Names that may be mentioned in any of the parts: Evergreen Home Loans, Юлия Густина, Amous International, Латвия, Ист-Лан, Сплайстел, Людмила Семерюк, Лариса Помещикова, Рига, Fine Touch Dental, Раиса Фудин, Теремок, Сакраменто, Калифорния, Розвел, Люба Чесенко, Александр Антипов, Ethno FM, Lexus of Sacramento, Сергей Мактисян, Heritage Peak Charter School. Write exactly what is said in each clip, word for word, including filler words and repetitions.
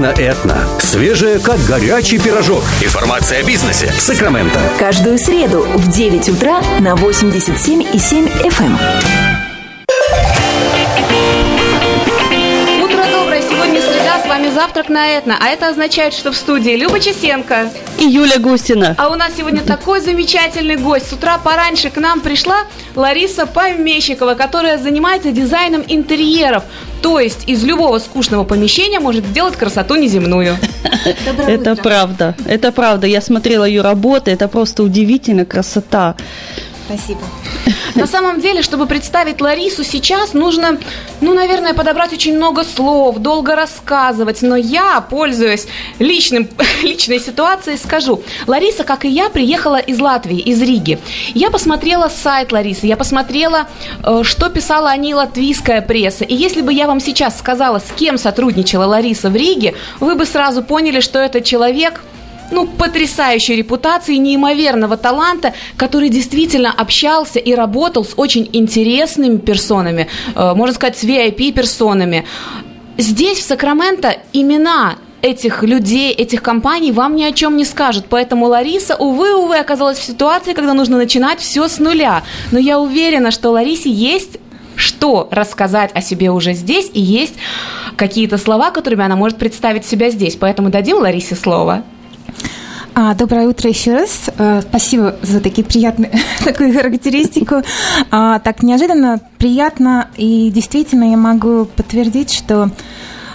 на Ethno. Свежая, как горячий пирожок. Информация о бизнесе в Сакраменто. Каждую среду в девять утра на восемьдесят семь и семь эф эм. Завтрак на Ethno. А это означает, что в студии Люба Чесенко и Юля Густина. А у нас сегодня такой замечательный гость. С утра пораньше к нам пришла Лариса Помещикова, которая занимается дизайном интерьеров. То есть из любого скучного помещения может сделать красоту неземную. Это правда. Это правда. Я смотрела ее работы. Это просто удивительная красота. Спасибо. На самом деле, чтобы представить Ларису сейчас, нужно, ну, наверное, подобрать очень много слов, долго рассказывать. Но я, пользуясь личным, личной ситуацией, скажу. Лариса, как и я, приехала из Латвии, из Риги. Я посмотрела сайт Ларисы, я посмотрела, что писала о ней латвийская пресса. И если бы я вам сейчас сказала, с кем сотрудничала Лариса в Риге, вы бы сразу поняли, что это человек... ну, потрясающей репутации, неимоверного таланта, который действительно общался и работал с очень интересными персонами, можно сказать, с ви ай пи-персонами. Здесь, в Сакраменто, имена этих людей, этих компаний вам ни о чем не скажут. Поэтому Лариса, увы, увы, оказалась в ситуации, когда нужно начинать все с нуля. Но я уверена, что Ларисе есть что рассказать о себе уже здесь, и есть какие-то слова, которыми она может представить себя здесь. Поэтому дадим Ларисе слово. Доброе утро еще раз. Спасибо за такие приятные, такую характеристику. Так неожиданно, приятно. И действительно я могу подтвердить, что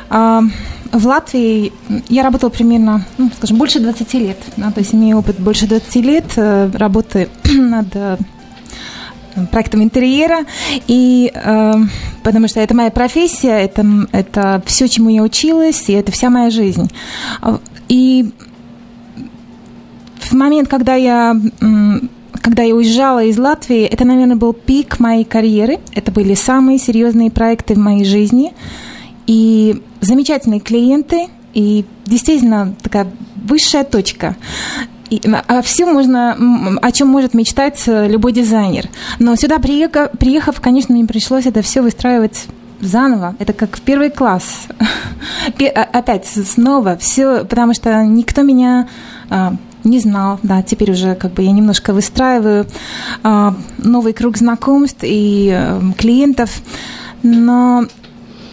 в Латвии я работала примерно, ну, скажем, больше двадцати лет. Да, то есть имею опыт больше двадцати лет работы над проектом интерьера. И потому что это моя профессия, это, это все, чему я училась, и это вся моя жизнь. И в момент, когда я, когда я уезжала из Латвии, это, наверное, был пик моей карьеры. Это были самые серьезные проекты в моей жизни. И замечательные клиенты, и действительно такая высшая точка. И, а все можно, о чем может мечтать любой дизайнер. Но сюда приехав, приехав, конечно, мне пришлось это все выстраивать заново. Это как в первый класс. Опять, снова все, потому что никто меня... не знал, да, теперь уже как бы я немножко выстраиваю э, новый круг знакомств и э, клиентов, но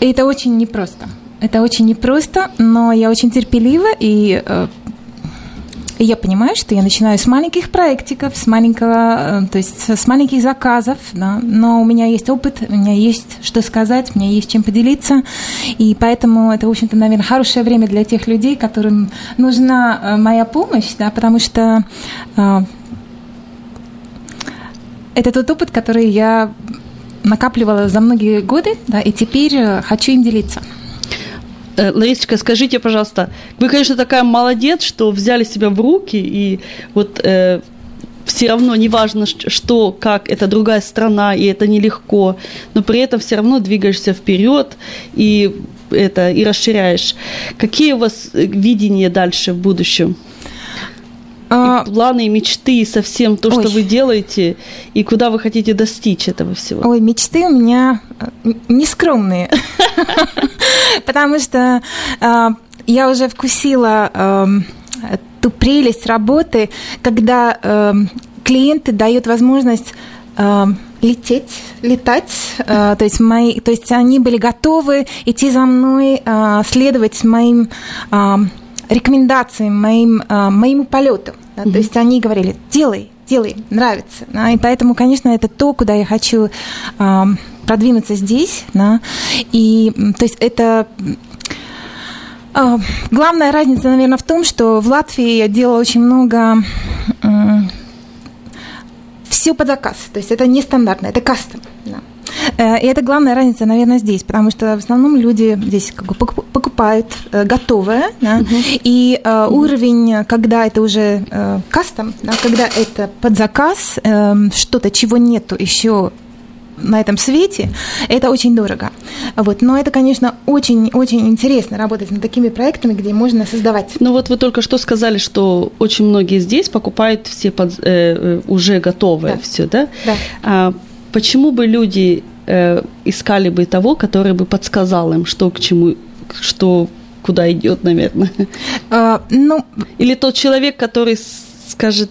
это очень непросто. Это очень непросто, но я очень терпелива, и э, я понимаю, что я начинаю с маленьких проектиков, с маленького, э, то есть с маленьких заказов, да, но у меня есть опыт, у меня есть что сказать, у меня есть чем поделиться, и поэтому это, в общем-то, наверное, хорошее время для тех людей, которым нужна моя помощь, да, потому что э, это тот опыт, который я накапливала за многие годы, да, и теперь хочу им делиться. Ларисочка, скажите, пожалуйста, вы, конечно, такая молодец, что взяли себя в руки, и вот э, все равно неважно, что, как, это другая страна, и это нелегко, но при этом все равно двигаешься вперед и, это, и расширяешь. Какие у вас видения дальше в будущем? И планы, и мечты, и совсем то, Ой. Что вы делаете, и куда вы хотите достичь этого всего? Ой, мечты у меня нескромные, потому что я уже вкусила ту прелесть работы, когда клиенты дают возможность лететь, летать, то есть, мои, то есть они были готовы идти за мной, следовать моим рекомендациям, моим, моему полету. Да, mm-hmm. То есть они говорили, делай, делай, нравится. Да, и поэтому, конечно, это то, куда я хочу э, продвинуться здесь. Да, и, то есть это... Э, главная разница, наверное, в том, что в Латвии я делала очень много... Э, все под заказ. То есть это не стандартно, это кастом. Да. И это главная разница, наверное, здесь, потому что в основном люди здесь как бы покупают готовое, да? Uh-huh. И э, уровень, когда это уже э, кастом, да? Когда это под заказ, э, что-то, чего нету еще на этом свете, это очень дорого. Вот. Но это, конечно, очень-очень интересно работать над такими проектами, где можно создавать. Ну вот вы только что сказали, что очень многие здесь покупают все под, э, уже готовое, да. Все, да? Да. А почему бы люди э, искали бы того, который бы подсказал им, что к чему, что куда идет, наверное. А, ну... Или тот человек, который скажет,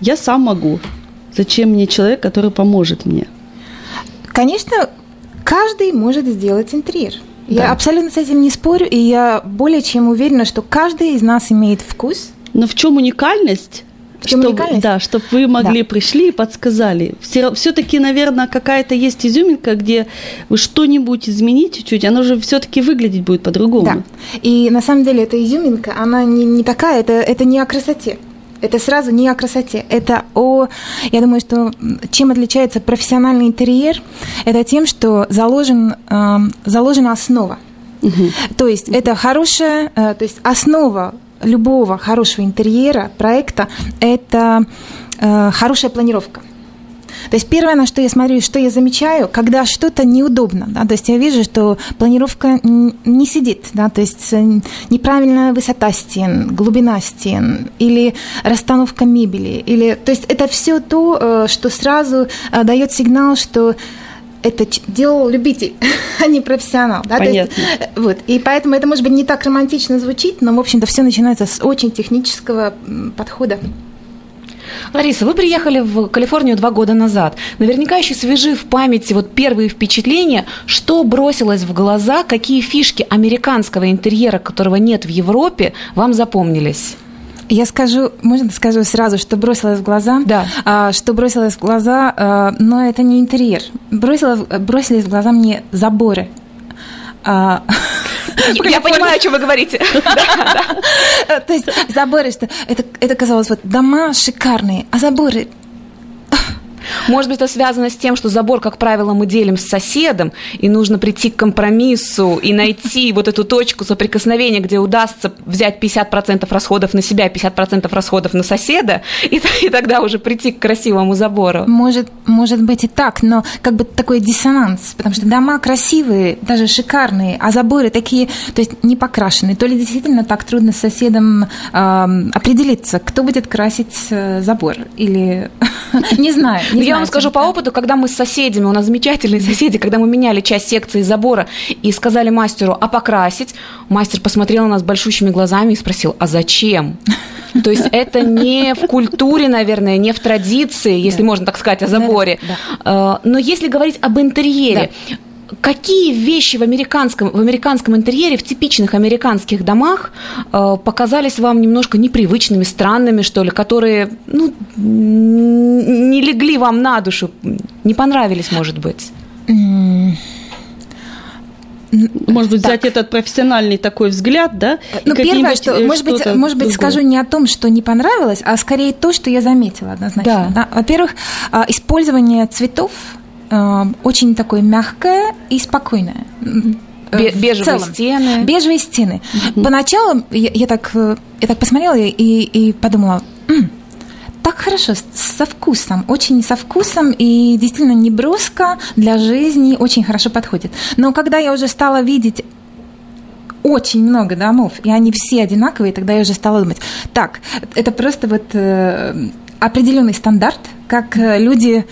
я сам могу. Зачем мне человек, который поможет мне? Конечно, каждый может сделать интерьер. Да. Я абсолютно с этим не спорю, и я более чем уверена, что каждый из нас имеет вкус. Но в чем уникальность? В чем чтобы, уникальность? Да, чтобы вы могли, да, пришли и подсказали. Все, все-таки, наверное, какая-то есть изюминка, где вы что-нибудь измените чуть-чуть, оно же все-таки выглядеть будет по-другому. Да, и на самом деле эта изюминка, она не, не такая, это, это не о красоте. Это сразу не о красоте, это о... Я думаю, что чем отличается профессиональный интерьер, это тем, что заложен, э, заложена основа. Uh-huh. То есть uh-huh. это хорошая... Э, то есть основа любого хорошего интерьера, проекта, это э, хорошая планировка. То есть первое, на что я смотрю, что я замечаю, когда что-то неудобно, да, то есть я вижу, что планировка не сидит, да, то есть неправильная высота стен, глубина стен или расстановка мебели, или, то есть это все то, что сразу дает сигнал, что это делал любитель, а не профессионал. Да? Понятно. То есть, вот. И поэтому это, может быть, не так романтично звучит, но, в общем-то, все начинается с очень технического подхода. Лариса, вы приехали в Калифорнию два года назад. Наверняка еще свежи в памяти вот первые впечатления. Что бросилось в глаза, какие фишки американского интерьера, которого нет в Европе, вам запомнились? Я скажу, можно скажу сразу, что бросилось в глаза? Да. А, что бросилось в глаза, а, но это не интерьер. Бросилось, бросились в глаза мне заборы. А, Я понимаю, о чем вы говорите. То есть заборы, что это казалось, вот дома шикарные, а заборы... Может быть, это связано с тем, что забор, как правило, мы делим с соседом, и нужно прийти к компромиссу и найти вот эту точку соприкосновения, где удастся взять пятьдесят процентов расходов на себя, пятьдесят процентов расходов на соседа, и, и тогда уже прийти к красивому забору. Может, может быть и так, но как бы такой диссонанс, потому что дома красивые, даже шикарные, а заборы такие, то есть не покрашенные. То ли действительно так трудно с соседом э, определиться, кто будет красить забор, или... Не знаю. Не я знаю, вам скажу по опыту, когда мы с соседями, у нас замечательные соседи, когда мы меняли часть секции забора и сказали мастеру, а покрасить, мастер посмотрел на нас большущими глазами и спросил, а зачем? То есть это не в культуре, наверное, не в традиции, если можно так сказать, о заборе. Но если говорить об интерьере, какие вещи в американском, в американском интерьере, в типичных американских домах э, показались вам немножко непривычными, странными, что ли, которые, ну, не легли вам на душу, не понравились, может быть? Может быть, так. Взять этот профессиональный такой взгляд, да? Ну, первое, что, может быть, может быть скажу не о том, что не понравилось, а скорее то, что я заметила однозначно. Да. Да? Во-первых, использование цветов очень такое мягкое и спокойное. Бежевые стены. Бежевые стены. Угу. Поначалу я, я, так, я так посмотрела и, и подумала, м-м, так хорошо, со вкусом, очень со вкусом и действительно неброско для жизни очень хорошо подходит. Но когда я уже стала видеть очень много домов, и они все одинаковые, тогда я уже стала думать, так, это просто вот э, определенный стандарт, как э, люди...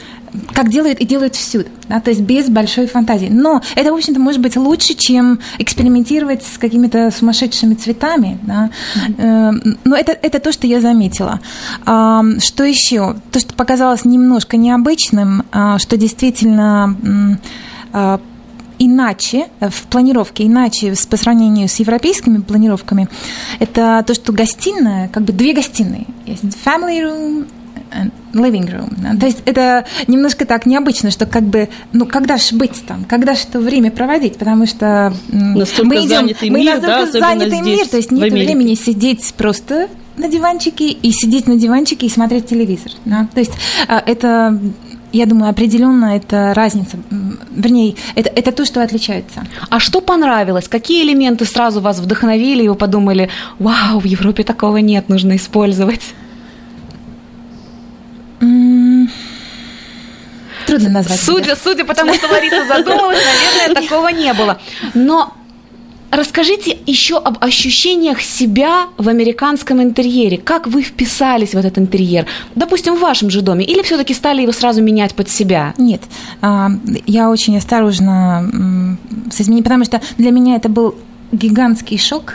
как делают и делают всюду, да, то есть без большой фантазии. Но это, в общем-то, может быть лучше, чем экспериментировать с какими-то сумасшедшими цветами. Да. Mm-hmm. Но это, это то, что я заметила. Что еще? То, что показалось немножко необычным, что действительно иначе в планировке, иначе по сравнению с европейскими планировками, это то, что гостиная, как бы две гостиные. Есть family room, living room. Да? То есть это немножко так необычно, что как бы, ну, когда ж быть там, когда ж то время проводить, потому что настолько мы идем, занятый мы мир, настолько да, занятый здесь, мир, то есть нет времени сидеть просто на диванчике и сидеть на диванчике и смотреть телевизор. Да? То есть это, я думаю, определенно это разница, вернее, это, это то, что отличается. А что понравилось? Какие элементы сразу вас вдохновили и вы подумали, вау, в Европе такого нет, нужно использовать? Трудно назвать. Судя, судя по тому, что Лариса задумалась, наверное, такого не было. Но расскажите еще об ощущениях себя в американском интерьере. Как вы вписались в этот интерьер? Допустим, в вашем же доме. Или все-таки стали его сразу менять под себя? Нет. Я очень осторожно с этим, потому что для меня это был гигантский шок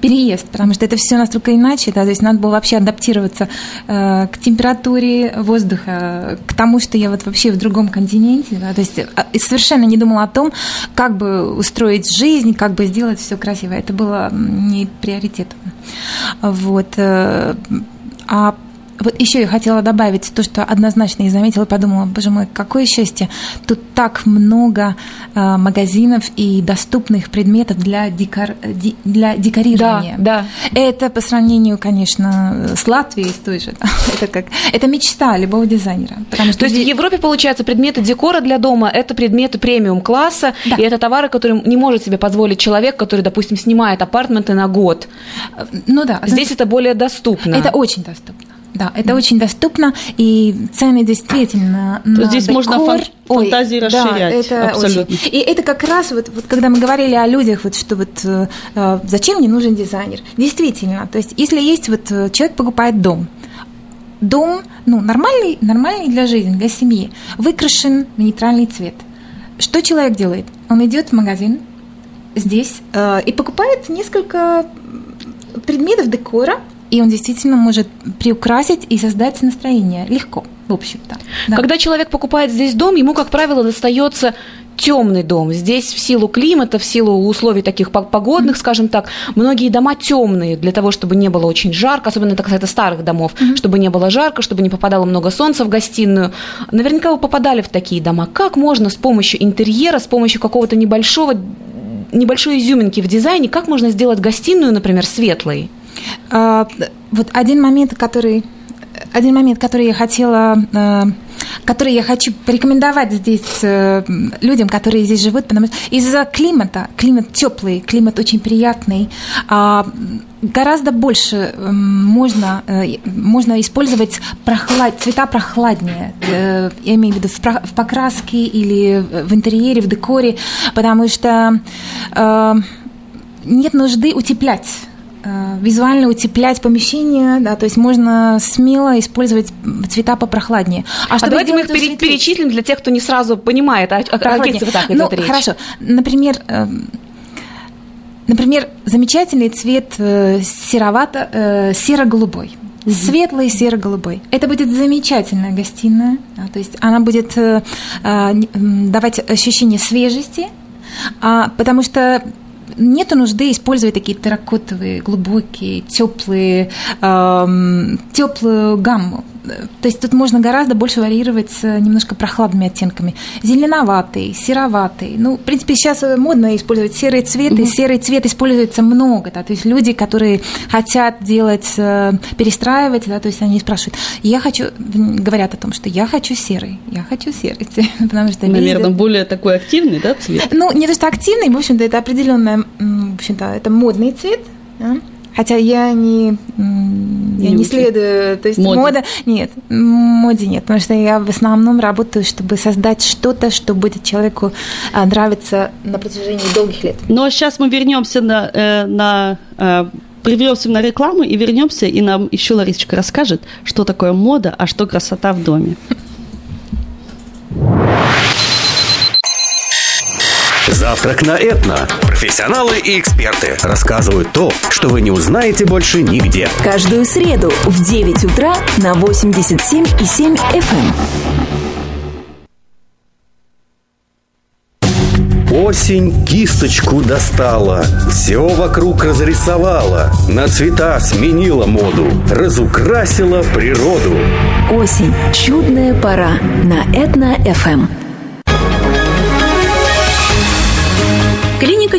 переезд, потому что это все настолько иначе, да, то есть надо было вообще адаптироваться э, к температуре воздуха, к тому, что я вот вообще в другом континенте, да, то есть совершенно не думала о том, как бы устроить жизнь, как бы сделать все красиво, это было не приоритетом. Вот. А вот еще я хотела добавить то, что однозначно я заметила, подумала, боже мой, какое счастье, тут так много э, магазинов и доступных предметов для, декор... для декорирования. Да, да. Это по сравнению, конечно, с Латвией, с той же. Да. Это, как... это мечта любого дизайнера. Потому что... То есть в Европе, получается, предметы декора для дома – это предметы премиум-класса, да. И это товары, которые не может себе позволить человек, который, допустим, снимает апартменты на год. Ну да. Здесь это более доступно. Это очень доступно. Да, это mm. очень доступно, и цены действительно на декор. Здесь можно фан- фантазии Ой, расширять, да, это абсолютно. Очень. И это как раз, вот, вот, когда мы говорили о людях, вот, что вот, э, зачем мне нужен дизайнер. Действительно, то есть если есть, вот, человек покупает дом, дом ну, нормальный, нормальный для жизни, для семьи, выкрашен в нейтральный цвет. Что человек делает? Он идет в магазин здесь э, и покупает несколько предметов декора, и он действительно может приукрасить и создать настроение легко, в общем-то. Да. Когда человек покупает здесь дом, ему, как правило, достается темный дом. Здесь в силу климата, в силу условий таких погодных, mm-hmm. скажем так, многие дома темные для того, чтобы не было очень жарко, особенно это касается старых домов, mm-hmm. чтобы не было жарко, чтобы не попадало много солнца в гостиную. Наверняка вы попадали в такие дома. Как можно с помощью интерьера, с помощью какого-то небольшого, небольшой изюминки в дизайне, как можно сделать гостиную, например, светлой? Вот один момент, который, один момент, который я хотела, который я хочу порекомендовать здесь людям, которые здесь живут, потому что из-за климата, климат теплый, климат очень приятный, гораздо больше можно, можно использовать прохлад, цвета прохладнее, я имею в виду в покраске или в интерьере, в декоре, потому что нет нужды утеплять. Визуально утеплять помещение, да, то есть можно смело использовать цвета попрохладнее. А, а давайте мы их пере- перечислим для тех, кто не сразу понимает, о, о каких цветах ну, идет речь. Хорошо. Например, э, например, замечательный цвет э, серовато, э, серо-голубой. Mm-hmm. Светлый серо-голубой. Это будет замечательная гостиная, да, то есть она будет э, э, давать ощущение свежести, э, потому что нет нужды использовать такие терракотовые, глубокие, теплые, эм, теплую гамму. То есть тут можно гораздо больше варьировать с немножко прохладными оттенками. Зеленоватый, сероватый. Ну, в принципе, сейчас модно использовать серый цвет, mm-hmm. и серый цвет используется много. Да, то есть люди, которые хотят делать, перестраивать, да, то есть они спрашивают, я хочу, говорят о том, что я хочу серый, я хочу серый цвет. Потому что наверное, видят... более такой активный, да, цвет? Ну, не то, что активный, в общем-то, это определенная, в общем-то, это модный цвет, да? Хотя я не, я не следую, то есть моде. мода, нет, моде нет, потому что я в основном работаю, чтобы создать что-то, что будет человеку нравиться на протяжении долгих лет. Но сейчас мы вернемся на, на прервемся на рекламу и вернемся, и нам еще Ларисочка расскажет, что такое мода, а что красота в доме. Завтрак на Ethno. Профессионалы и эксперты рассказывают то, что вы не узнаете больше нигде. Каждую среду в девять утра на восемьдесят семь и семь эф эм. Осень кисточку достала, все вокруг разрисовала, на цвета сменила моду, разукрасила природу. Осень. Чудная пора на Ethno эф эм. Клиника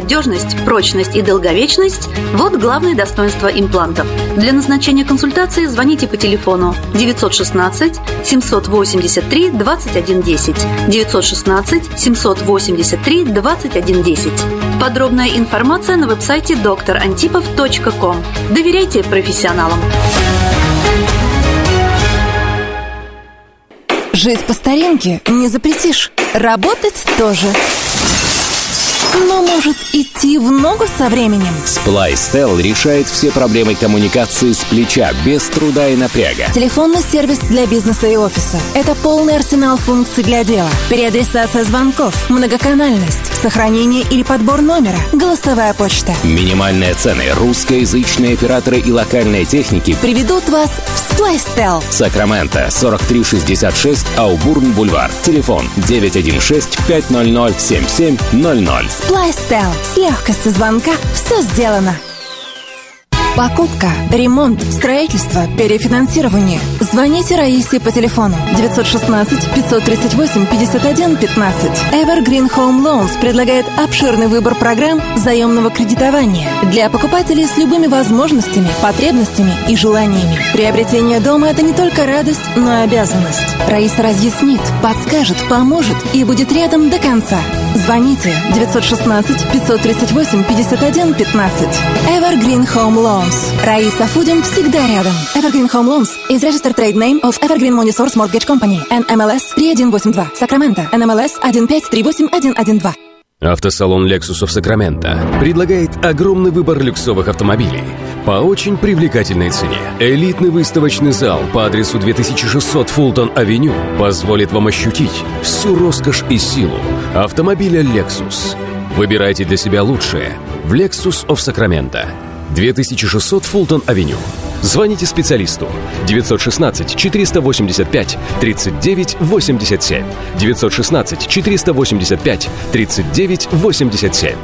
Надежность, прочность и долговечность – вот главное достоинство имплантов. Для назначения консультации звоните по телефону девять один шесть семь восемь три два один один ноль девять один шесть семь восемь три два один один ноль. Подробная информация на веб-сайте доктор антипов точка ком. Доверяйте профессионалам. Жить по старинке не запретишь, работать тоже. Но может идти в ногу со временем. Сплайстел решает все проблемы коммуникации с плеча, без труда и напряга. Телефонный сервис для бизнеса и офиса. Это полный арсенал функций для дела. Переадресация звонков, многоканальность, сохранение или подбор номера, голосовая почта. Минимальные цены, русскоязычные операторы и локальные техники приведут вас в Сплайстел. Сакраменто, сорок три шестьдесят шесть Аубурн-Бульвар. Телефон девять один шесть пять ноль ноль семь семь ноль ноль. Сплайстел. С легкостью звонка все сделано. Покупка, ремонт, строительство, перефинансирование. Звоните Раисе по телефону девять один шесть пять три восемь пять один один пять. Evergreen Home Loans предлагает обширный выбор программ заемного кредитования для покупателей с любыми возможностями, потребностями и желаниями. Приобретение дома – это не только радость, но и обязанность. Раиса разъяснит, подскажет, поможет и будет рядом до конца. Звоните девять один шесть пять три восемь пять один один пять. Evergreen Home Loans. Раиса Фудин всегда рядом. Evergreen Home Loans is registered trade name of Evergreen Moneysource Mortgage Company. эн эм эл эс три один восемь два. Сакраменто. эн эм эл эс один пять три восемь один один два. Автосалон Lexus of Sacramento предлагает огромный выбор люксовых автомобилей по очень привлекательной цене. Элитный выставочный зал по адресу две тысячи шестьсот Фултон-авеню позволит вам ощутить всю роскошь и силу автомобиля Lexus. Выбирайте для себя лучшее в Lexus of Sacramento. две тысячи шестьсот Фултон-авеню. Звоните специалисту девять один шесть четыре восемь пять три девять восемь семь. девять один шесть четыре восемь пять три девять восемь семь.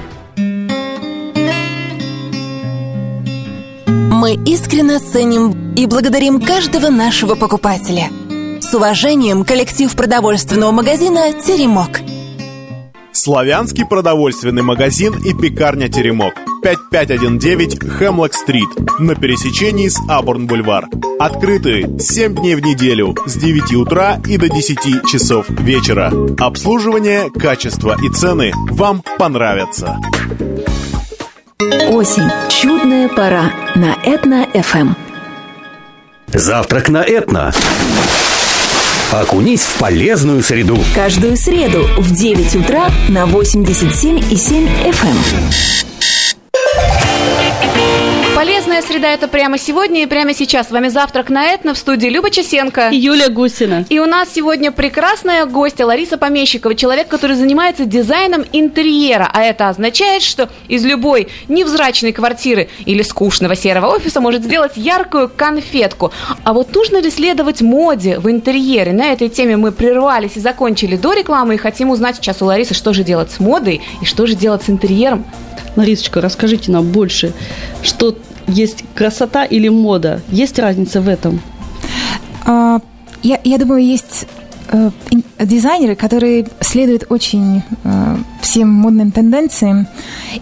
Мы искренне ценим и благодарим каждого нашего покупателя. С уважением, коллектив продовольственного магазина «Теремок». Славянский продовольственный магазин и пекарня «Теремок». пять пять один девять Хемлок-стрит на пересечении с Абурн-бульвар. Открыты семь дней в неделю с девяти утра и до десяти часов вечера. Обслуживание, качество и цены вам понравятся. Осень. Чудная пора на Ethno эф эм. Завтрак на Ethno. Окунись в полезную среду. Каждую среду в девять утра на восемьдесят семь и семь эф эм. Полезная среда – это прямо сегодня и прямо сейчас. С вами «Завтрак на Ethno», в студии Люба Чесенко и Юля Гусина. И у нас сегодня прекрасная гостья Лариса Помещикова, человек, который занимается дизайном интерьера. А это означает, что из любой невзрачной квартиры или скучного серого офиса может сделать яркую конфетку. А вот нужно ли следовать моде в интерьере? На этой теме мы прервались и закончили до рекламы. И хотим узнать сейчас у Ларисы, что же делать с модой и что же делать с интерьером. Ларисочка, расскажите нам больше, что есть красота или мода? Есть разница в этом? А, я, я думаю, есть э, дизайнеры, которые следуют очень э, всем модным тенденциям.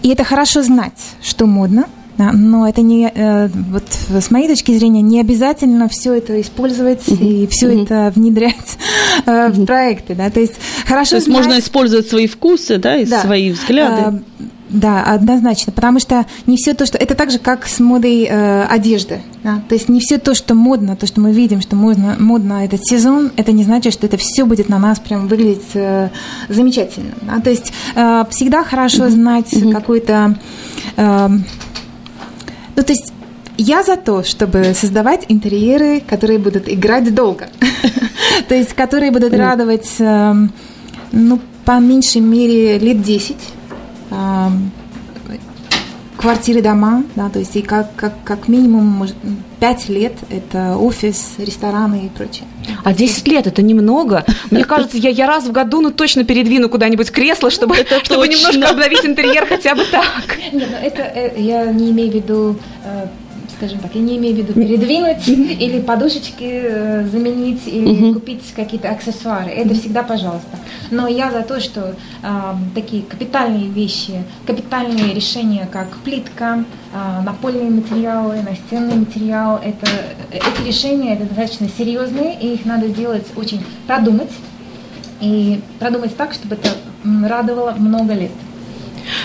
И это хорошо знать, что модно. Да, но это не, э, вот с моей точки зрения, не обязательно все это использовать uh-huh. и все uh-huh. это внедрять э, uh-huh. в проекты. Да? То есть, хорошо То есть знать... можно использовать свои вкусы, да, и да. свои взгляды. А, Да, однозначно, потому что не все то, что... Это так же, как с модой э, одежды. Да? То есть не все то, что модно, то, что мы видим, что модно, модно этот сезон, это не значит, что это все будет на нас прям выглядеть э, замечательно. Да? То есть э, всегда хорошо знать mm-hmm. какой-то... Э, ну, то есть я за то, чтобы создавать интерьеры, которые будут играть долго. То есть которые будут радовать, ну, по меньшей мере, лет десять. Квартиры, дома, да, то есть и как, как, как минимум, может, пять лет это офис, рестораны и прочее. А десять лет это немного. Мне кажется, я, я раз в году, ну, точно передвину куда-нибудь кресло, чтобы, чтобы немножко обновить интерьер хотя бы так. Нет, ну это я не имею в виду скажем так, я не имею в виду передвинуть или подушечки заменить, или купить какие-то аксессуары. Это всегда пожалуйста. Но я за то, что э, такие капитальные вещи, капитальные решения, как плитка, э, напольные материалы, настенный материал, это, эти решения это достаточно серьезные, и их надо делать очень продумать. И продумать так, чтобы это радовало много лет.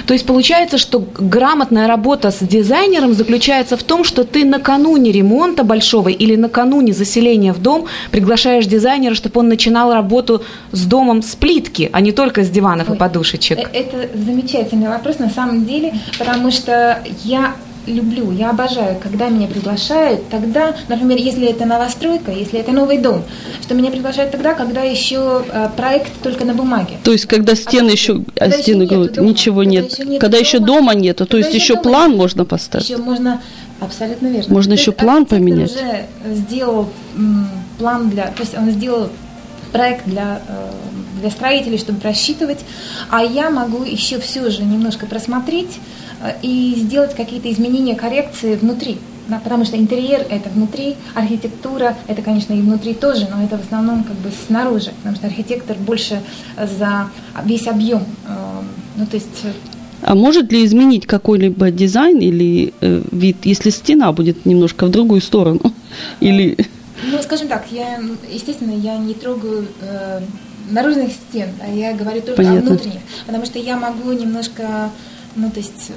То есть получается, что грамотная работа с дизайнером заключается в том, что ты накануне ремонта большого или накануне заселения в дом приглашаешь дизайнера, чтобы он начинал работу с домом с плитки, а не только с диванов Ой, и подушечек. Это замечательный вопрос на самом деле, потому что я люблю, я обожаю, когда меня приглашают, тогда, например, если это новостройка, если это новый дом, что меня приглашают тогда, когда еще проект только на бумаге. То есть, когда стены а еще, а стены еще говорят, дома, ничего когда нет. Еще нет, когда дома, еще дома нету, то есть еще план нет. можно поставить. Еще можно, абсолютно верно. Можно то еще есть, план поменять. Он уже сделал план для, то есть он сделал проект для для строителей, чтобы просчитывать, а я могу еще все же немножко просмотреть и сделать какие-то изменения, коррекции внутри, да, потому что интерьер – это внутри, архитектура – это, конечно, и внутри тоже, но это в основном как бы снаружи, потому что архитектор больше за весь объем, ну, то есть… А может ли изменить какой-либо дизайн или э, вид, если стена будет немножко в другую сторону? Или… Ну, скажем так, я, естественно, я не трогаю… Э, наружных стен, а я говорю только Понятно. о внутренних, потому что я могу немножко, ну, то есть...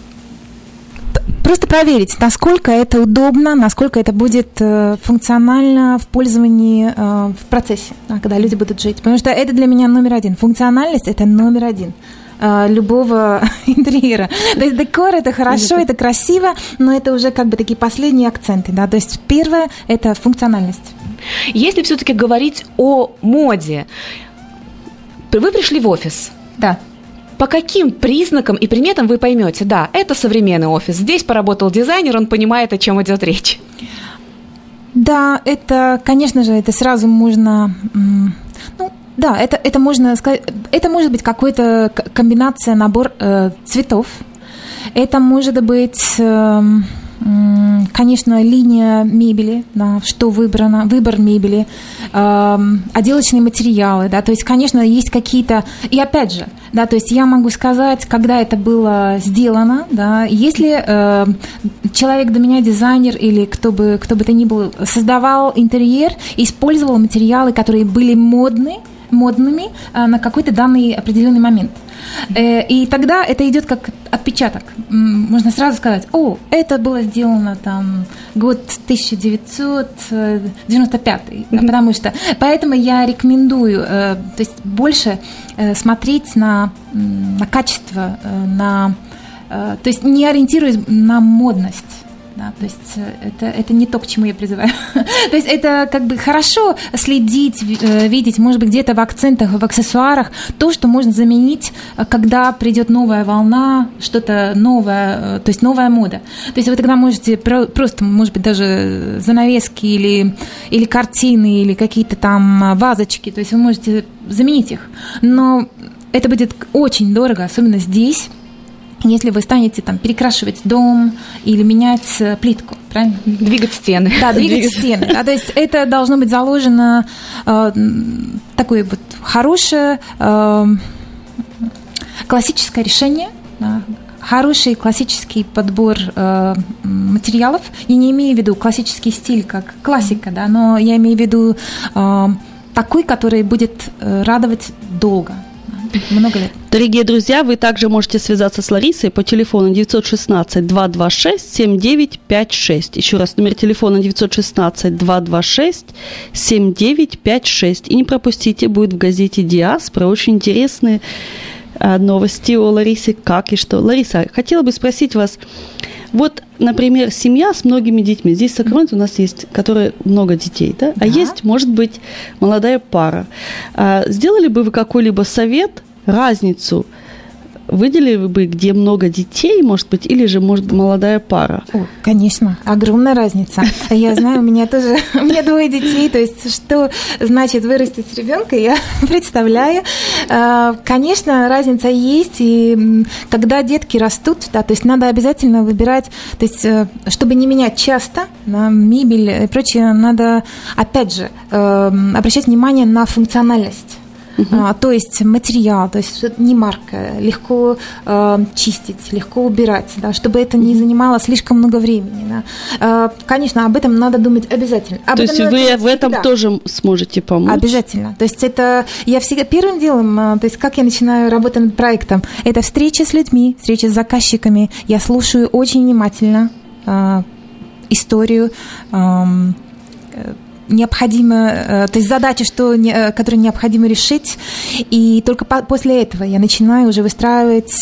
Просто проверить, насколько это удобно, насколько это будет функционально в пользовании, в процессе, когда люди будут жить. Потому что это для меня номер один. Функциональность – это номер один любого интерьера. То есть декор – это хорошо, это красиво, но это уже как бы такие последние акценты. Да? То есть первое – это функциональность. Если все-таки говорить о моде, вы пришли в офис. Да. По каким признакам и приметам вы поймете, да, это современный офис, здесь поработал дизайнер, он понимает, о чем идет речь? Да, это, конечно же, это сразу можно... Ну, да, это, это можно сказать... Это может быть какая-то комбинация, набор э, цветов. Это может быть... Э, Конечно, линия мебели, да, что выбрано, выбор мебели, э, отделочные материалы, да, то есть, конечно, есть какие-то. И опять же, да, то есть я могу сказать, когда это было сделано, да, если э, человек до меня, дизайнер или кто бы, кто бы то ни был, создавал интерьер, использовал материалы, которые были модны, модными э, на какой-то данный определенный момент. И тогда это идет как отпечаток. Можно сразу сказать, о, это было сделано там год тысяча девятьсот девяносто пятый, mm-hmm. потому что, поэтому я рекомендую, то есть больше смотреть на, на качество, на, то есть не ориентируясь на модность. Да, то есть это, это не то, к чему я призываю. То есть это как бы хорошо следить, видеть, может быть, где-то в акцентах, в аксессуарах то, что можно заменить, когда придет новая волна, что-то новое, то есть новая мода. То есть вы тогда можете просто, может быть, даже занавески или, или картины, или какие-то там вазочки, то есть вы можете заменить их. Но это будет очень дорого, особенно здесь. Если вы станете там перекрашивать дом или менять плитку, правильно? Двигать стены. Да, двигать стены. Да, то есть это должно быть заложено э, такое вот хорошее э, классическое решение, да, хороший классический подбор э, материалов. Я не имею в виду классический стиль как классика, да, но я имею в виду э, такой, который будет радовать долго. Много лет. Дорогие друзья, вы также можете связаться с Ларисой по телефону девять один шесть два два шесть семь девять пять шесть. Еще раз, номер телефона девять один шесть два два шесть семь девять пять шесть. И не пропустите, будет в газете «Диаспора» очень интересные новости о Ларисе, как и что. Лариса, хотела бы спросить вас, вот, например, семья с многими детьми. Здесь в Сакраменто у нас есть, которые много детей, да? А да. есть, может быть, молодая пара. А сделали бы вы какой-либо совет, разницу выделили бы, где много детей, может быть, или же, может, молодая пара? О, конечно, огромная разница. Я знаю, у меня тоже, у меня двое детей, то есть что значит вырастить ребенка, я представляю. Конечно, разница есть, и когда детки растут, да, то есть надо обязательно выбирать, то есть чтобы не менять часто на мебель и прочее, надо, опять же, обращать внимание на функциональность. Uh-huh. А, то есть материал, то есть не марка, легко э, чистить, легко убирать, да, чтобы это не занимало слишком много времени. Да. Э, конечно, об этом надо думать обязательно. Об то есть вы в этом всегда тоже сможете помочь? Обязательно. То есть это я всегда первым делом, то есть как я начинаю работу над проектом, это встреча с людьми, встреча с заказчиками. Я слушаю очень внимательно э, историю. Э, необходимо, то есть задачи, что, которые необходимо решить, и только по- после этого я начинаю уже выстраивать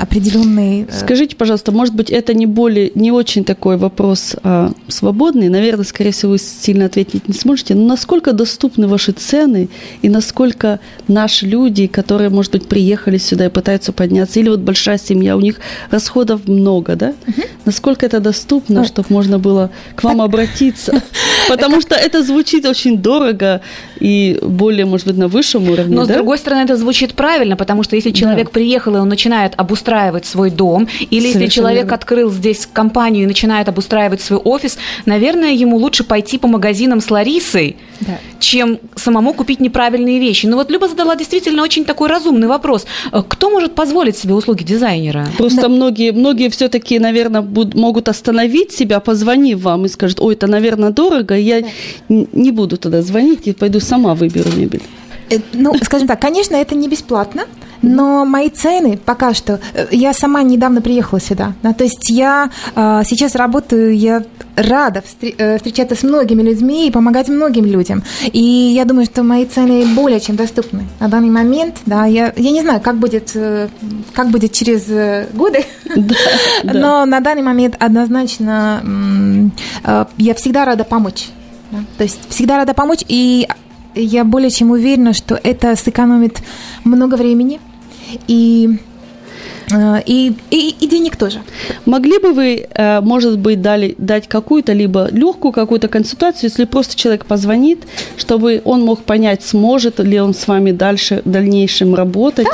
определенные... Скажите, пожалуйста, может быть, это не более, не очень такой вопрос а, свободный, наверное, скорее всего, вы сильно ответить не сможете, но насколько доступны ваши цены и насколько наши люди, которые, может быть, приехали сюда и пытаются подняться, или вот большая семья, у них расходов много, да? Угу. Насколько это доступно, вот, чтобы можно было к вам так обратиться? Потому что это звучит очень дорого и более, может быть, на высшем уровне. Но, да? С другой стороны, это звучит правильно, потому что если человек да. приехал, и он начинает обустраивать свой дом, или совершенно если человек верно. Открыл здесь компанию и начинает обустраивать свой офис, наверное, ему лучше пойти по магазинам с Ларисой, да. чем самому купить неправильные вещи. Но вот Люба задала действительно очень такой разумный вопрос. Кто может позволить себе услуги дизайнера? Просто да. многие, многие все-таки, наверное, будут, могут остановить себя, позвонив вам и скажут, ой, это, наверное, дорого, я да. не буду тогда звонить, я пойду сама выберу мебель. Ну, скажем так, конечно, это не бесплатно, но мои цены пока что... Я сама недавно приехала сюда. Да, то есть я э, сейчас работаю, я рада встр- э, встречаться с многими людьми и помогать многим людям. И я думаю, что мои цены более чем доступны на данный момент. Да, я, я не знаю, как будет, э, как будет через э, годы, да, да. но на данный момент однозначно э, я всегда рада помочь. Да, то есть всегда рада помочь, и я более чем уверена, что это сэкономит много времени и, и, и, и денег тоже. Могли бы вы, может быть, дали, дать какую-то либо легкую какую-то консультацию, если просто человек позвонит, чтобы он мог понять, сможет ли он с вами дальше, в дальнейшем работать?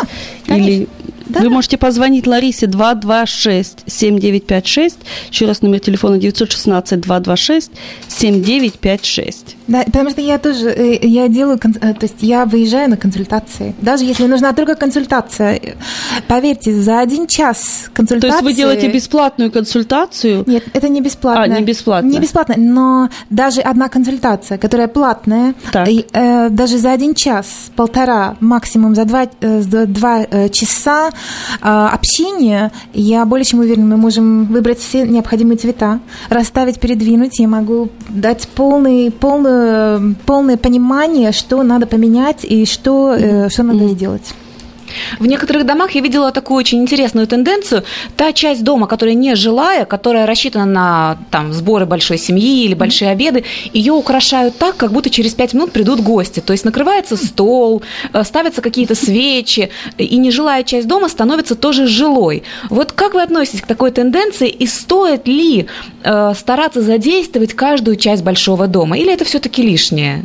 Да, или да. Вы можете позвонить Ларисе два два шесть семь девять пять шесть. Еще раз номер телефона девять один шесть два два шесть семь девять пять шесть. Да, потому что я тоже я делаю, то есть я выезжаю на консультации. Даже если нужна только консультация, поверьте, за один час консультации... То есть вы делаете бесплатную консультацию? Нет, это не бесплатно. А, не бесплатно. Не бесплатно, но даже одна консультация, которая платная, и, э, даже за один час, полтора, максимум за два, э, за два э, часа общение, я более чем уверена, мы можем выбрать все необходимые цвета, расставить, передвинуть, я могу дать полный, полный, полное понимание, что надо поменять и что, mm-hmm. что надо mm-hmm. сделать. В некоторых домах я видела такую очень интересную тенденцию. Та часть дома, которая не жилая, которая рассчитана на там, сборы большой семьи или большие обеды, ее украшают так, как будто через пять минут придут гости. То есть накрывается стол, ставятся какие-то свечи, и нежилая часть дома становится тоже жилой. Вот как вы относитесь к такой тенденции, и стоит ли э, стараться задействовать каждую часть большого дома? Или это все-таки лишнее?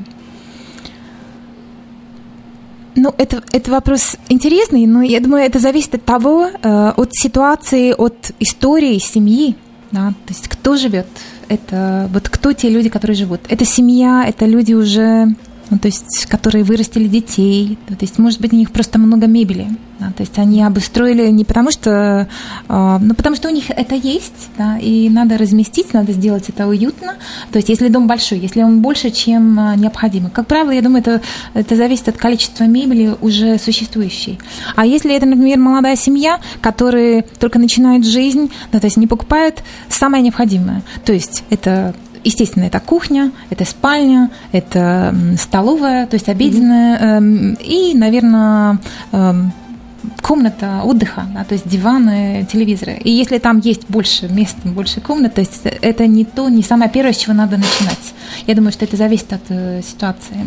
Ну, это, это вопрос интересный, но я думаю, это зависит от того, э, от ситуации, от истории семьи, да, то есть кто живет, это вот кто те люди, которые живут. Это семья, это люди уже, ну, то есть, которые вырастили детей, то есть, может быть, у них просто много мебели, да, то есть они обустроили не потому что, э, ну, потому что у них это есть, да, и надо разместить, надо сделать это уютно, то есть если дом большой, если он больше, чем необходимо. Как правило, я думаю, это, это зависит от количества мебели уже существующей. А если это, например, молодая семья, которая только начинает жизнь, да, то есть не покупает самое необходимое, то есть это... Естественно, это кухня, это спальня, это столовая, то есть обеденная, mm-hmm. и, наверное, комната отдыха, да, то есть диваны, телевизоры. И если там есть больше мест, больше комнат, то есть это не то, не самое первое, с чего надо начинать. Я думаю, что это зависит от э, ситуации.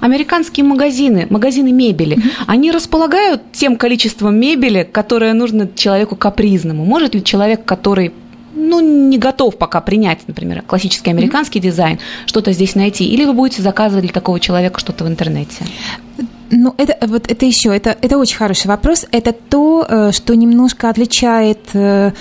Американские магазины, магазины мебели, mm-hmm. они располагают тем количеством мебели, которое нужно человеку капризному. Может ли человек, который ну, не готов пока принять, например, классический американский mm-hmm. дизайн, что-то здесь найти? Или вы будете заказывать для такого человека что-то в интернете? Ну, это вот это еще, это, это очень хороший вопрос. Это то, что немножко отличает э,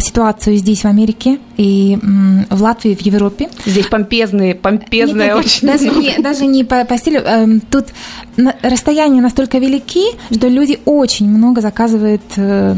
ситуацию здесь, в Америке, и м, в Латвии, в Европе. Здесь помпезные, помпезные нет, нет, очень. Даже не, даже не по, по стилю. Э, тут расстояния настолько велики, что люди очень много заказывают э,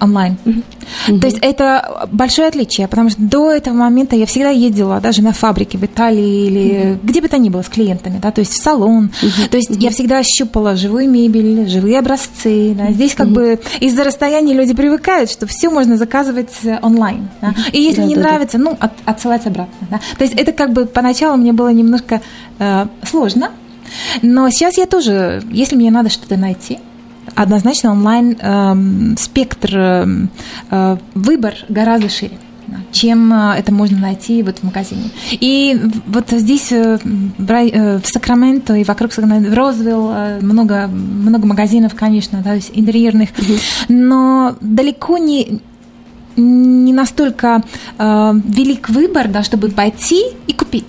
онлайн. Mm-hmm. Mm-hmm. То есть это большое отличие, потому что до этого момента я всегда ездила даже на фабрике в Италии или mm-hmm. где бы то ни было с клиентами, да, то есть в салон. Mm-hmm. То есть mm-hmm. я всегда щупала живую мебель, живые образцы. Да. Здесь как mm-hmm. бы из-за расстояния люди привыкают, что все можно заказывать онлайн. Да. И если да, не да, нравится, да. ну, от, отсылать обратно. Да. То есть это как бы поначалу мне было немножко э, сложно, но сейчас я тоже, если мне надо что-то найти, однозначно онлайн э, спектр, э, выбор гораздо шире, чем это можно найти вот в магазине. И вот здесь, в Сакраменто и вокруг Сакраменто, в Розвел, много, много магазинов, конечно, да, интерьерных, mm-hmm. но далеко не, не настолько э, велик выбор, да, чтобы пойти и купить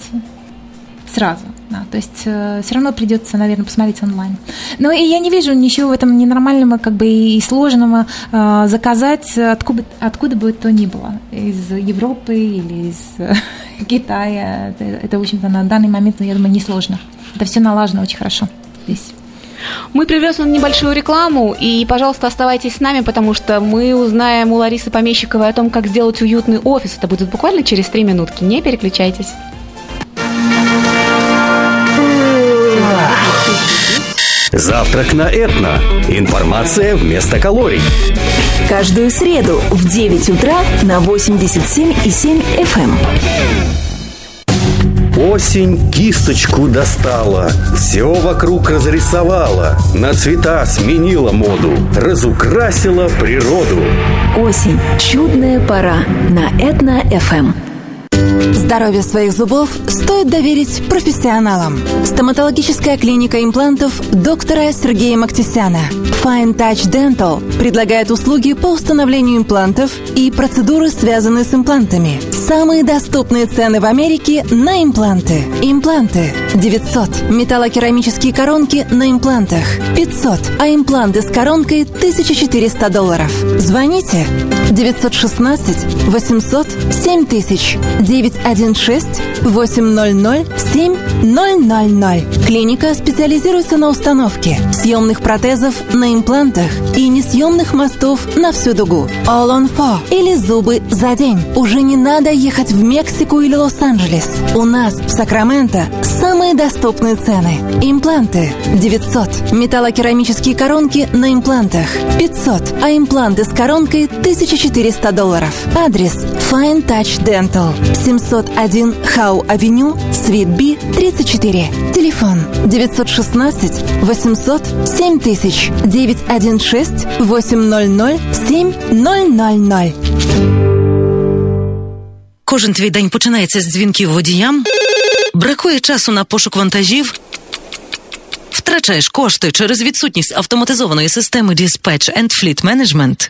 сразу. Да, то есть э, все равно придется, наверное, посмотреть онлайн. Но и я не вижу ничего в этом ненормального, как бы и сложного э, заказать, откуда, откуда бы то ни было, из Европы или из э, Китая. Это, это, в общем-то, на данный момент, я думаю, несложно. Это все налажено очень хорошо здесь. Мы привезли небольшую рекламу, и, пожалуйста, оставайтесь с нами, потому что мы узнаем у Ларисы Помещиковой о том, как сделать уютный офис. Это будет буквально через три минутки. Не переключайтесь. Завтрак на Этно. Информация вместо калорий. Каждую среду в девять утра на восемьдесят семь и семь эф эм. Осень кисточку достала, все вокруг разрисовала, на цвета сменила моду, разукрасила природу. Осень. Чудная пора на Ethno эф эм. Здоровье своих зубов стоит доверить профессионалам. Стоматологическая клиника имплантов доктора Сергея Мактисяна. Fine Touch Dental предлагает услуги по установлению имплантов и процедуры, связанные с имплантами. Самые доступные цены в Америке на импланты. Импланты девятьсот. Металлокерамические коронки на имплантах пятьсот. А импланты с коронкой тысяча четыреста долларов. Звоните девятьсот шестнадцать восемьсот семь тысяч. девять один шесть восемь ноль ноль семь ноль ноль ноль. Клиника специализируется на установке съемных протезов на имплантах и несъемных мостов на всю дугу. All on four или зубы за день. Уже не надо ехать в Мексику или Лос-Анджелес. У нас в Сакраменто самые доступные цены. Импланты девятьсот. Металлокерамические коронки на имплантах пятьсот. А импланты с коронкой тысяча четыреста долларов. Адрес Fine Touch Dental. семьсот один Хау Авеню, Свит Би, тридцать четыре. Телефон девятьсот шестнадцать восемьсот семь тысяч. девять один шесть восемь ноль ноль семь ноль ноль ноль. Кожен твій день починається з дзвінків водіям. Бракує часу на пошук вантажів. Втрачаєш кошти через відсутність автоматизованої системи Dispatch and Fleet Management.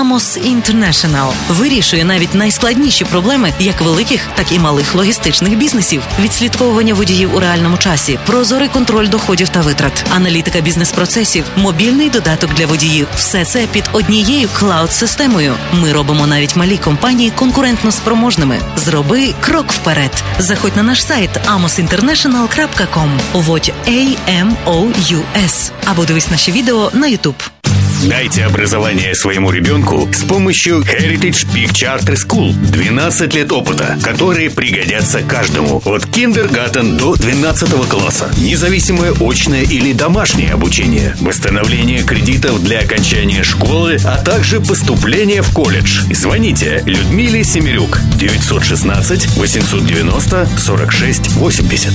Amous International вирішує навіть найскладніші проблеми як великих, так і малих логістичних бізнесів. Відслідковування водіїв у реальному часі, прозорий контроль доходів та витрат, аналітика бізнес-процесів, мобільний додаток для водіїв. Все це під однією клауд-системою. Ми робимо навіть малі компанії конкурентно спроможними. Зроби крок вперед. Заходь на наш сайт амос інтернешнл точка ком. Вводь A-M-O-U-S. Або дивись наші відео на YouTube. Дайте образование своему ребенку с помощью Heritage Peak Charter School. двенадцать лет опыта, которые пригодятся каждому. От киндергартен до двенадцатого класса. Независимое очное или домашнее обучение. Восстановление кредитов для окончания школы, а также поступление в колледж. Звоните Людмиле Семерюк. девятьсот шестнадцать восемьсот девяносто сорок шесть восемьдесят.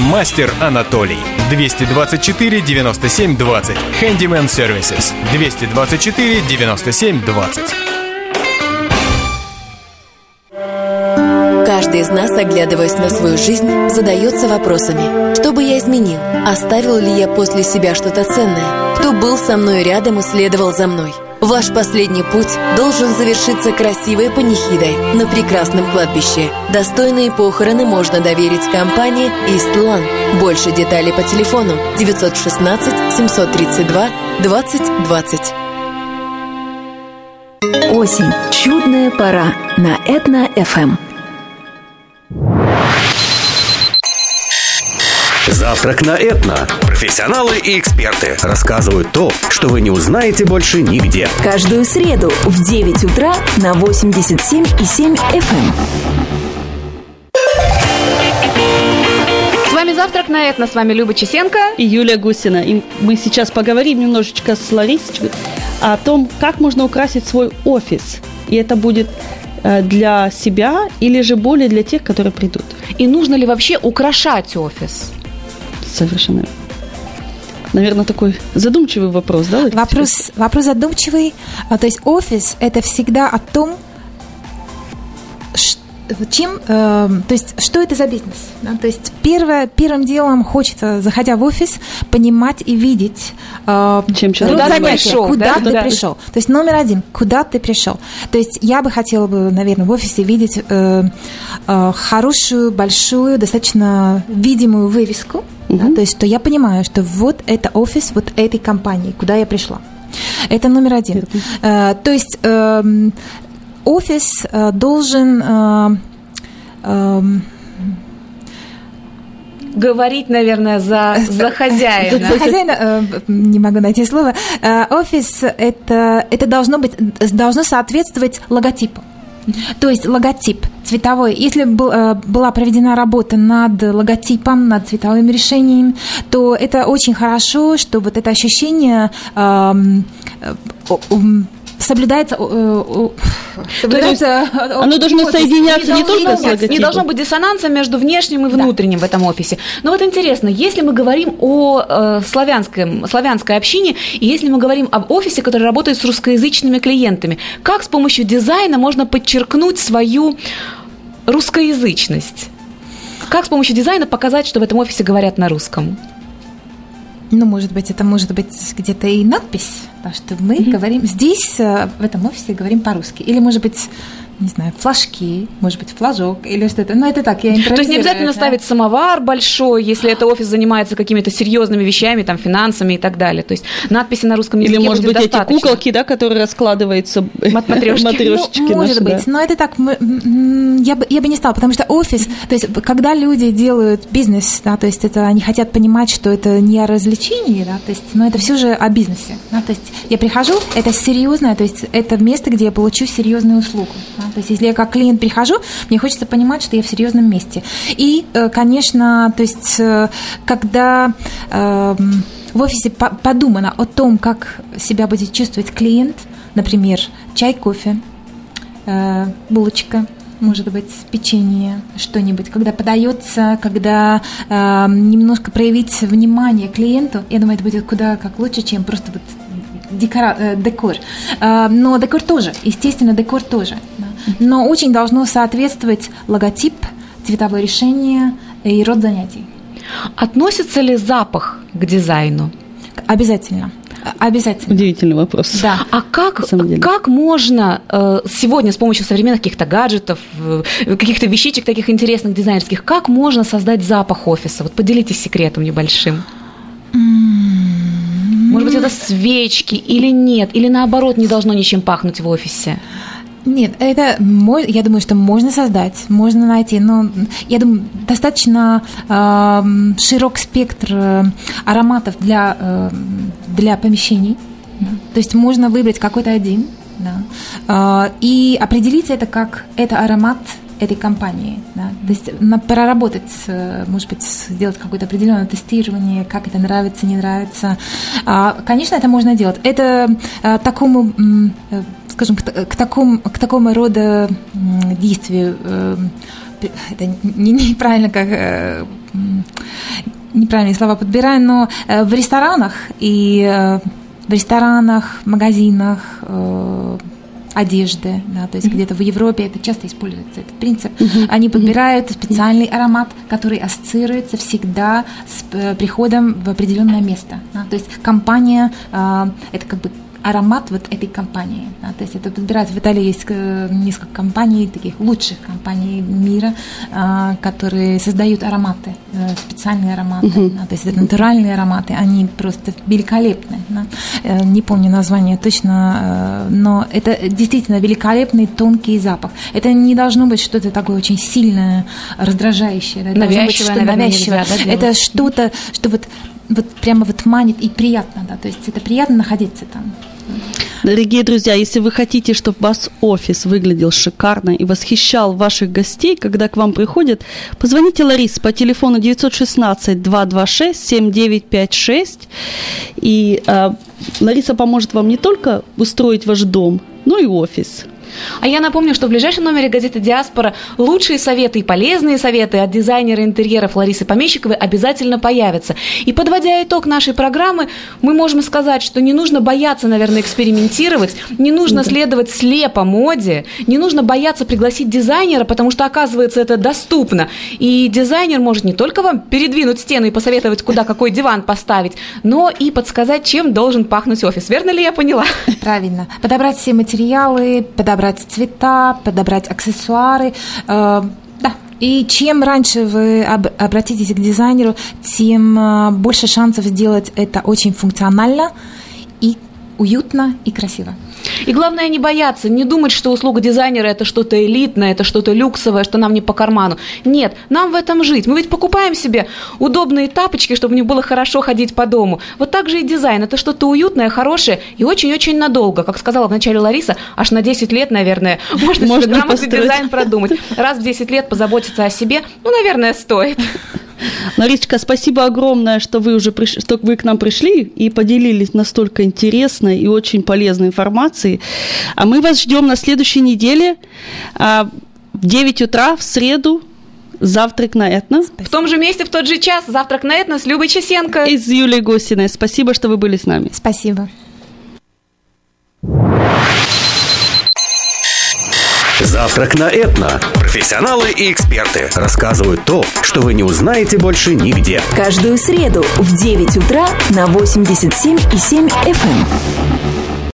Мастер Анатолий. Анатолий. два два четыре девять семь два ноль. Handyman Services. два два четыре девять семь два ноль. Каждый из нас, оглядываясь на свою жизнь, задается вопросами. Что бы я изменил? Оставил ли я после себя что-то ценное? Кто был со мной рядом и следовал за мной? Ваш последний путь должен завершиться красивой панихидой на прекрасном кладбище. Достойные похороны можно доверить компании «Ист-Лан». Больше деталей по телефону девять один шесть семь три два двадцать двадцать. Осень. Чудная пора на Ethno эф эм. Завтрак на Ethno. Профессионалы и эксперты рассказывают то, что вы не узнаете больше нигде. Каждую среду в девять утра на восемьдесят семь и семь эф эм. С вами «Завтрак на Ethno». С вами Люба Чесенко и Юлия Густина. И мы сейчас поговорим немножечко с Ларисой о том, как можно украсить свой офис. И это будет... для себя или же более для тех, которые придут. И нужно ли вообще украшать офис? Совершенно. Наверное, такой задумчивый вопрос, да? Вопрос, вопрос задумчивый. То есть офис – это всегда о том, чем, э, то есть, что это за бизнес? Да? То есть первое, первым делом хочется, заходя в офис, понимать и видеть, э, чем куда ты пришел. Куда да? ты да. пришел. То есть номер один, куда ты пришел. То есть я бы хотела, бы, наверное, в офисе видеть э, э, хорошую, большую, достаточно видимую вывеску. Угу. Да? То есть что я понимаю, что вот это офис вот этой компании, куда я пришла. Это номер один. Э, то есть... Э, Офис э, должен э, э, говорить, наверное, за, за хозяина. За хозяина, э, не могу найти слово. Э, офис это, это должно быть, должно соответствовать логотипу. То есть логотип цветовой. Если была проведена работа над логотипом, над цветовым решением, то это очень хорошо, что вот это ощущение э, э, соблюдается, соблюдается оно должно офис. соединяться не, не только с логотипом. Не должно быть диссонанса между внешним и внутренним да. в этом офисе. Но вот интересно, если мы говорим о э, славянском, славянской общине, и если мы говорим об офисе, который работает с русскоязычными клиентами, как с помощью дизайна можно подчеркнуть свою русскоязычность? Как с помощью дизайна показать, что в этом офисе говорят на русском? Ну, может быть, это может быть где-то и надпись, да, что мы mm-hmm. говорим здесь, в этом офисе, говорим по-русски. Или, может быть, не знаю, флажки, может быть, флажок или что-то. Ну, это так, я импровизирую. То есть не обязательно да? ставить самовар большой, если это офис занимается какими-то серьезными вещами, там, финансами и так далее. То есть надписи на русском языке будет достаточно. Или, может быть, эти куколки, да, которые раскладываются. Матрешки. Матрешечки. Ну, может быть, но это так, я бы, я бы не стала, потому что офис, то есть когда люди делают бизнес, да, то есть это они хотят понимать, что это не о развлечении, да, то есть, но это все же о бизнесе. Да, то есть я прихожу, это серьезное, то есть это место, где я получу серьезную услугу. Да. То есть если я как клиент прихожу, мне хочется понимать, что я в серьезном месте. И, конечно, то есть, когда э, в офисе подумано о том, как себя будет чувствовать клиент, например, чай, кофе, э, булочка, может быть, печенье, что-нибудь, когда подается, когда э, немножко проявить внимание клиенту, я думаю, это будет куда как лучше, чем просто вот декора, декор. Но декор тоже, естественно, декор тоже. Но очень должно соответствовать логотип, цветовое решение и род занятий. Относится ли запах к дизайну? Обязательно. Обязательно. Удивительный вопрос. Да. А как, как можно сегодня с помощью современных каких-то гаджетов, каких-то вещичек таких интересных дизайнерских, как можно создать запах офиса? Вот поделитесь секретом небольшим. Может быть, это свечки или нет? Или наоборот, не должно ничем пахнуть в офисе? Нет, это, я думаю, что можно создать, можно найти, но я думаю, достаточно э, широк спектр ароматов для, э, для помещений, да. То есть можно выбрать какой-то один, да, э, и определить это как это аромат этой компании, да. То есть проработать, может быть, сделать какое-то определенное тестирование, как это нравится, не нравится. Конечно, это можно делать. Это такому, скажем, к такому, к такому роду действию, это неправильно, как неправильные слова подбираю, но в ресторанах и в ресторанах, магазинах, одежды, да, то есть mm-hmm. где-то в Европе это часто используется, этот принцип. Mm-hmm. Они подбирают mm-hmm. специальный аромат, который ассоциируется всегда с э, приходом в определенное место. Да, то есть компания, э, это как бы аромат вот этой компании. Да, то есть это подбирают. В Италии есть э, несколько компаний, таких лучших компаний мира, э, которые создают ароматы, э, специальные ароматы. Mm-hmm. Да, то есть это натуральные ароматы, они просто великолепны. Да. Э, не помню название точно, э, но это действительно великолепный тонкий запах. Это не должно быть что-то такое очень сильное, раздражающее. Да, навязчивое, что-то навязчивое. Нельзя, да, это что-то, что вот Вот прямо вот манит и приятно, да, то есть это приятно находиться там. Дорогие друзья, если вы хотите, чтобы вас офис выглядел шикарно и восхищал ваших гостей, когда к вам приходят, позвоните Ларисе по телефону девять один шесть, два два шесть, семь девять пять шесть. И э, Лариса поможет вам не только устроить ваш дом, но и офис. А я напомню, что в ближайшем номере газеты «Диаспора» лучшие советы и полезные советы от дизайнера интерьеров Ларисы Помещиковой обязательно появятся. И подводя итог нашей программы, мы можем сказать, что не нужно бояться, наверное, экспериментировать, не нужно следовать слепо моде, не нужно бояться пригласить дизайнера, потому что, оказывается, это доступно. И дизайнер может не только вам передвинуть стены и посоветовать, куда какой диван поставить, но и подсказать, чем должен пахнуть офис. Верно ли я поняла? Правильно. Подобрать все материалы, подобрать подобрать цвета, подобрать аксессуары. Э, да. И чем раньше вы об, обратитесь к дизайнеру, тем э, больше шансов сделать это очень функционально и уютно и красиво. И главное не бояться, не думать, что услуга дизайнера это что-то элитное, это что-то люксовое, что нам не по карману. Нет, нам в этом жить. Мы ведь покупаем себе удобные тапочки, чтобы мне было хорошо ходить по дому. Вот так же и дизайн. Это что-то уютное, хорошее и очень-очень надолго. Как сказала вначале Лариса, аж на десять лет, наверное, можно, можно грамотный дизайн продумать. Раз в десять лет позаботиться о себе, ну, наверное, стоит. Ларисочка, спасибо огромное, что вы уже приш... что вы к нам пришли и поделились настолько интересной и очень полезной информацией. А мы вас ждем на следующей неделе в девять утра в среду. Завтрак на Ethno. В том же месте, в тот же час. Завтрак на Ethno с Любой Чесенко и с Юлей Густиной. Спасибо, что вы были с нами. Спасибо. Завтрак на Ethno. Профессионалы и эксперты рассказывают то, что вы не узнаете больше нигде. Каждую среду в девять утра на восемьдесят семь и семь эф эм.